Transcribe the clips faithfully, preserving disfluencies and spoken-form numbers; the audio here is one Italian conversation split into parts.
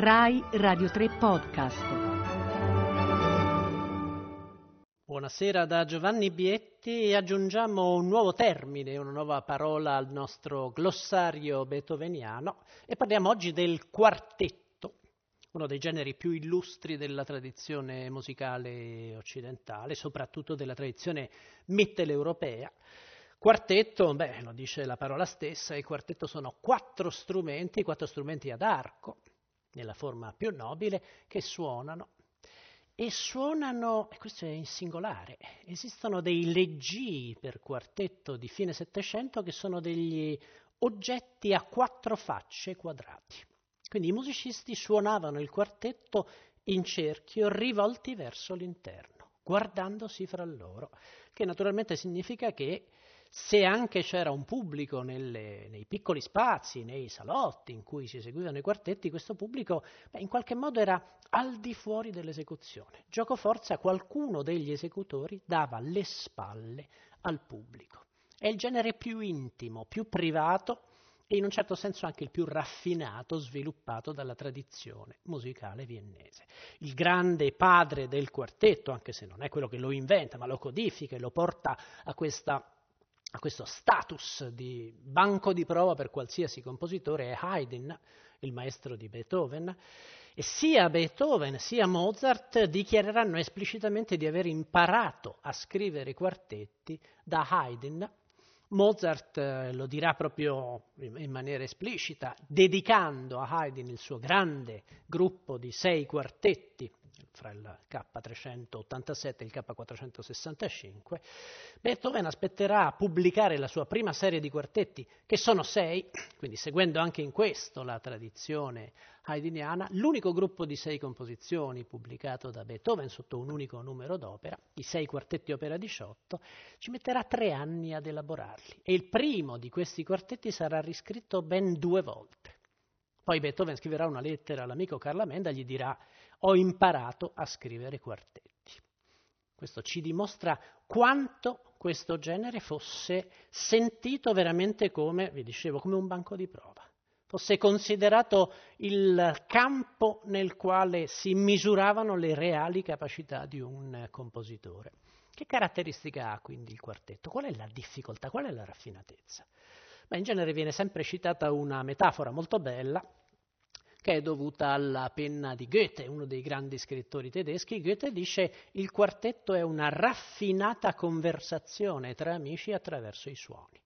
Rai Radio tre Podcast. Buonasera da Giovanni Bietti e aggiungiamo un nuovo termine, una nuova parola al nostro glossario beethoveniano e parliamo oggi del quartetto, uno dei generi più illustri della tradizione musicale occidentale, soprattutto della tradizione mitteleuropea. Quartetto, beh, lo dice la parola stessa, il quartetto sono quattro strumenti, quattro strumenti ad arco, nella forma più nobile, che suonano. E suonano, e questo è in singolare, esistono dei leggii per quartetto di fine Settecento che sono degli oggetti a quattro facce quadrati. Quindi i musicisti suonavano il quartetto in cerchio rivolti verso l'interno, guardandosi fra loro, che naturalmente significa che se anche c'era un pubblico nelle, nei piccoli spazi, nei salotti in cui si eseguivano i quartetti, questo pubblico beh, in qualche modo era al di fuori dell'esecuzione. Giocoforza qualcuno degli esecutori dava le spalle al pubblico. È il genere più intimo, più privato e in un certo senso anche il più raffinato sviluppato dalla tradizione musicale viennese. Il grande padre del quartetto, anche se non è quello che lo inventa, ma lo codifica e lo porta a questa... a questo status di banco di prova per qualsiasi compositore è Haydn, il maestro di Beethoven, e sia Beethoven sia Mozart dichiareranno esplicitamente di aver imparato a scrivere quartetti da Haydn. Mozart lo dirà proprio in maniera esplicita, dedicando a Haydn il suo grande gruppo di sei quartetti, fra il K trecentottantasette e il K quattrocentosessantacinque, Beethoven aspetterà a pubblicare la sua prima serie di quartetti, che sono sei, quindi seguendo anche in questo la tradizione haydniana, l'unico gruppo di sei composizioni pubblicato da Beethoven sotto un unico numero d'opera, i sei quartetti opera diciotto, ci metterà tre anni ad elaborarli e il primo di questi quartetti sarà riscritto ben due volte. Poi Beethoven scriverà una lettera all'amico Carl Amenda e gli dirà «Ho imparato a scrivere quartetti». Questo ci dimostra quanto questo genere fosse sentito veramente come, vi dicevo, come un banco di prova. Fosse considerato il campo nel quale si misuravano le reali capacità di un compositore. Che caratteristica ha quindi il quartetto? Qual è la difficoltà? Qual è la raffinatezza? Beh, in genere viene sempre citata una metafora molto bella che è dovuta alla penna di Goethe, uno dei grandi scrittori tedeschi. Goethe dice il quartetto è una raffinata conversazione tra amici attraverso i suoni.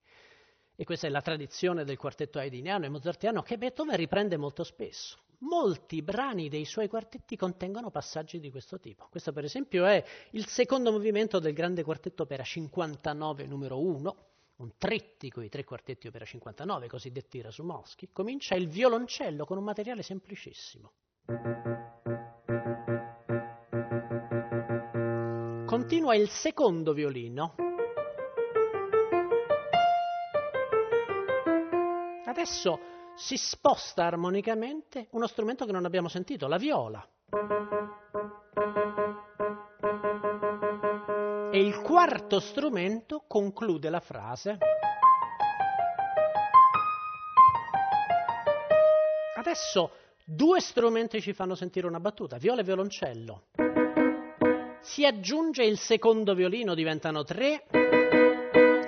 E questa è la tradizione del quartetto haydniano e mozartiano che Beethoven riprende molto spesso. Molti brani dei suoi quartetti contengono passaggi di questo tipo. Questo per esempio è il secondo movimento del grande quartetto opera cinquantanove numero uno, un trittico, i tre quartetti opera cinquantanove, cosiddetti Rasumovsky, comincia il violoncello con un materiale semplicissimo. Continua il secondo violino. Adesso si sposta armonicamente uno strumento che non abbiamo sentito, la viola. E il quarto strumento conclude la frase. Adesso due strumenti ci fanno sentire una battuta, viola e violoncello. Si aggiunge il secondo violino, diventano tre.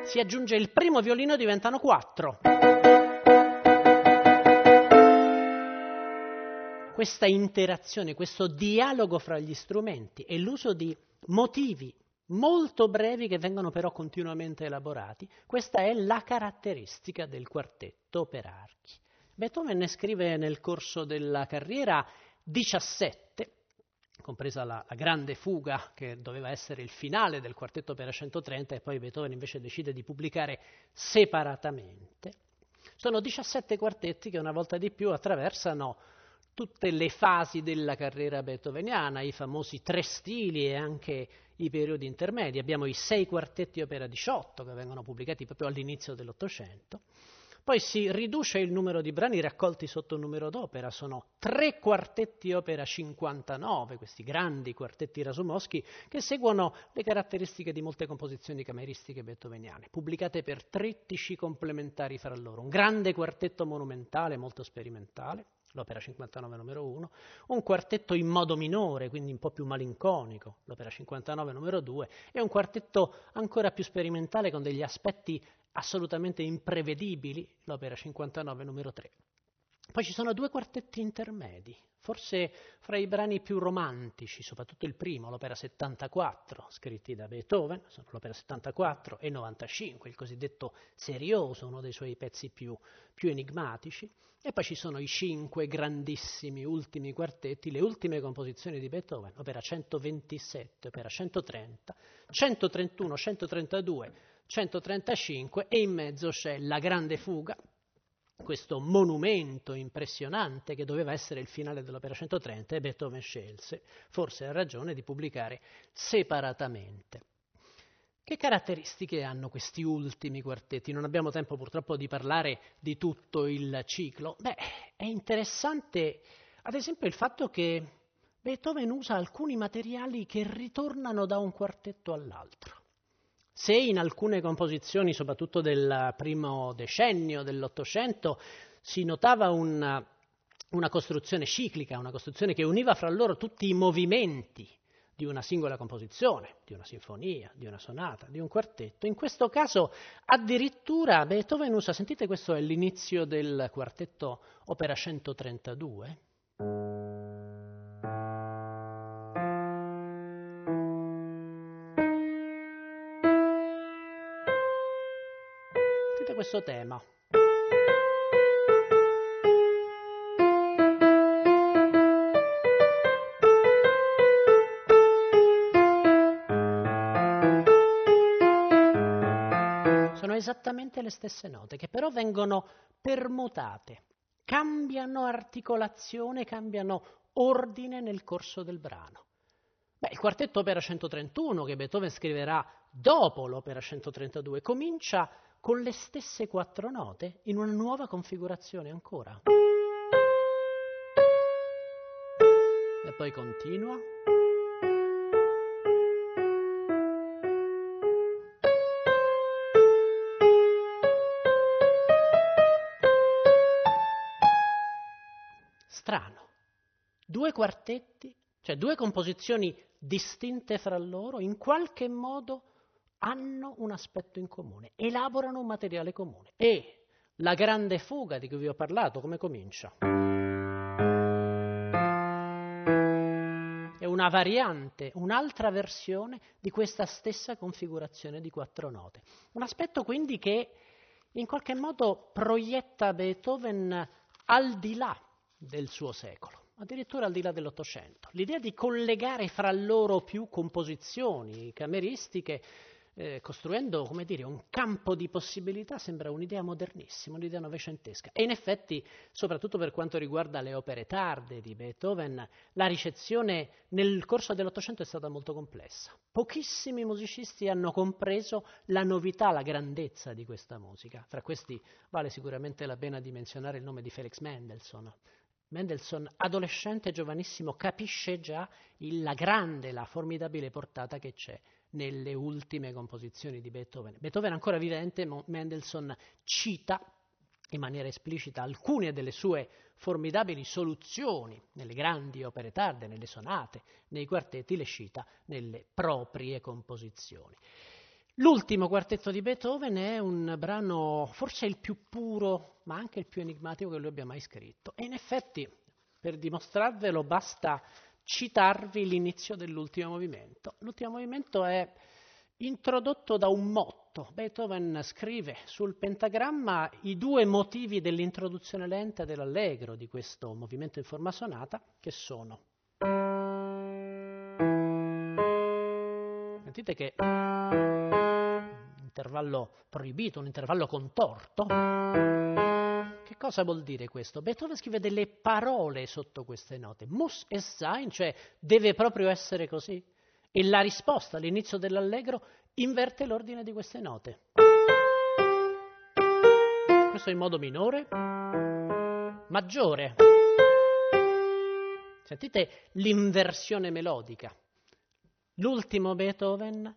Si aggiunge il primo violino, diventano quattro. Questa interazione, questo dialogo fra gli strumenti e l'uso di motivi molto brevi che vengono però continuamente elaborati, questa è la caratteristica del quartetto per archi. Beethoven ne scrive nel corso della carriera diciassette, compresa la, la grande fuga che doveva essere il finale del quartetto opera centotrenta e poi Beethoven invece decide di pubblicare separatamente. Sono diciassette quartetti che una volta di più attraversano tutte le fasi della carriera beethoveniana, i famosi tre stili e anche i periodi intermedi. Abbiamo i sei quartetti opera diciotto che vengono pubblicati proprio all'inizio dell'Ottocento, poi si riduce il numero di brani raccolti sotto numero d'opera, sono tre quartetti opera cinquantanove, questi grandi quartetti Rasumovsky che seguono le caratteristiche di molte composizioni cameristiche beethoveniane, pubblicate per trittici complementari fra loro, un grande quartetto monumentale molto sperimentale. l'opera cinquantanove numero uno, un quartetto in modo minore, quindi un po' più malinconico, l'opera cinquantanove numero due, e un quartetto ancora più sperimentale con degli aspetti assolutamente imprevedibili, l'opera cinquantanove numero tre. Poi ci sono due quartetti intermedi, forse fra i brani più romantici, soprattutto il primo, l'opera settantaquattro, scritti da Beethoven, sono l'opera settantaquattro e novantacinque, il cosiddetto serioso, uno dei suoi pezzi più, più enigmatici, e poi ci sono i cinque grandissimi ultimi quartetti, le ultime composizioni di Beethoven, opera centoventisette, opera centotrenta, centotrentuno, centotrentadue, centotrentacinque, e in mezzo c'è la grande fuga, questo monumento impressionante che doveva essere il finale dell'opera centotrenta, e Beethoven scelse, forse a ragione, di pubblicare separatamente. Che caratteristiche hanno questi ultimi quartetti? Non abbiamo tempo purtroppo di parlare di tutto il ciclo. Beh, è interessante ad esempio il fatto che Beethoven usa alcuni materiali che ritornano da un quartetto all'altro. Se in alcune composizioni, soprattutto del primo decennio dell'Ottocento, si notava una, una costruzione ciclica, una costruzione che univa fra loro tutti i movimenti di una singola composizione, di una sinfonia, di una sonata, di un quartetto, in questo caso addirittura Beethoven usa, sentite, questo è l'inizio del quartetto opera centotrentadue, questo tema, sono esattamente le stesse note che però vengono permutate, cambiano articolazione, cambiano ordine nel corso del brano. Beh, il quartetto opera centotrentuno, che Beethoven scriverà dopo l'opera centotrentadue, comincia con le stesse quattro note in una nuova configurazione ancora. E poi continua. Strano. Due quartetti, cioè due composizioni distinte fra loro, in qualche modo hanno un aspetto in comune, elaborano un materiale comune. E la grande fuga di cui vi ho parlato, come comincia? È una variante, un'altra versione di questa stessa configurazione di quattro note. Un aspetto quindi che in qualche modo proietta Beethoven al di là del suo secolo, addirittura al di là dell'Ottocento. L'idea di collegare fra loro più composizioni cameristiche, Eh, costruendo, come dire, un campo di possibilità, sembra un'idea modernissima, un'idea novecentesca. E in effetti, soprattutto per quanto riguarda le opere tarde di Beethoven, la ricezione nel corso dell'Ottocento è stata molto complessa. Pochissimi musicisti hanno compreso la novità, la grandezza di questa musica. Fra questi vale sicuramente la pena di menzionare il nome di Felix Mendelssohn. Mendelssohn, adolescente, giovanissimo, capisce già il, la grande, la formidabile portata che c'è nelle ultime composizioni di Beethoven. Beethoven ancora vivente, Mendelssohn cita in maniera esplicita alcune delle sue formidabili soluzioni nelle grandi opere tarde, nelle sonate, nei quartetti, le cita nelle proprie composizioni. L'ultimo quartetto di Beethoven è un brano forse il più puro, ma anche il più enigmatico che lui abbia mai scritto. E in effetti, per dimostrarvelo, basta citarvi l'inizio dell'ultimo movimento. L'ultimo movimento è introdotto da un motto. Beethoven scrive sul pentagramma i due motivi dell'introduzione lenta e dell'allegro di questo movimento in forma sonata, che sono, sentite che un intervallo proibito, un intervallo contorto. Che cosa vuol dire questo? Beethoven scrive delle parole sotto queste note. Muss es sein, cioè deve proprio essere così. E la risposta all'inizio dell'allegro inverte l'ordine di queste note. Questo in modo minore, maggiore. Sentite l'inversione melodica. L'ultimo Beethoven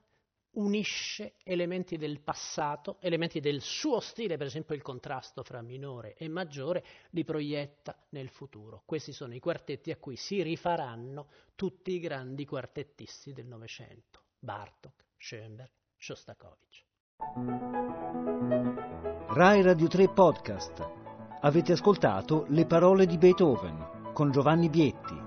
unisce elementi del passato, elementi del suo stile, per esempio il contrasto fra minore e maggiore, li proietta nel futuro. Questi sono i quartetti a cui si rifaranno tutti i grandi quartettisti del Novecento: Bartok, Schoenberg, Shostakovich. Rai Radio tre Podcast. Avete ascoltato Le parole di Beethoven con Giovanni Bietti.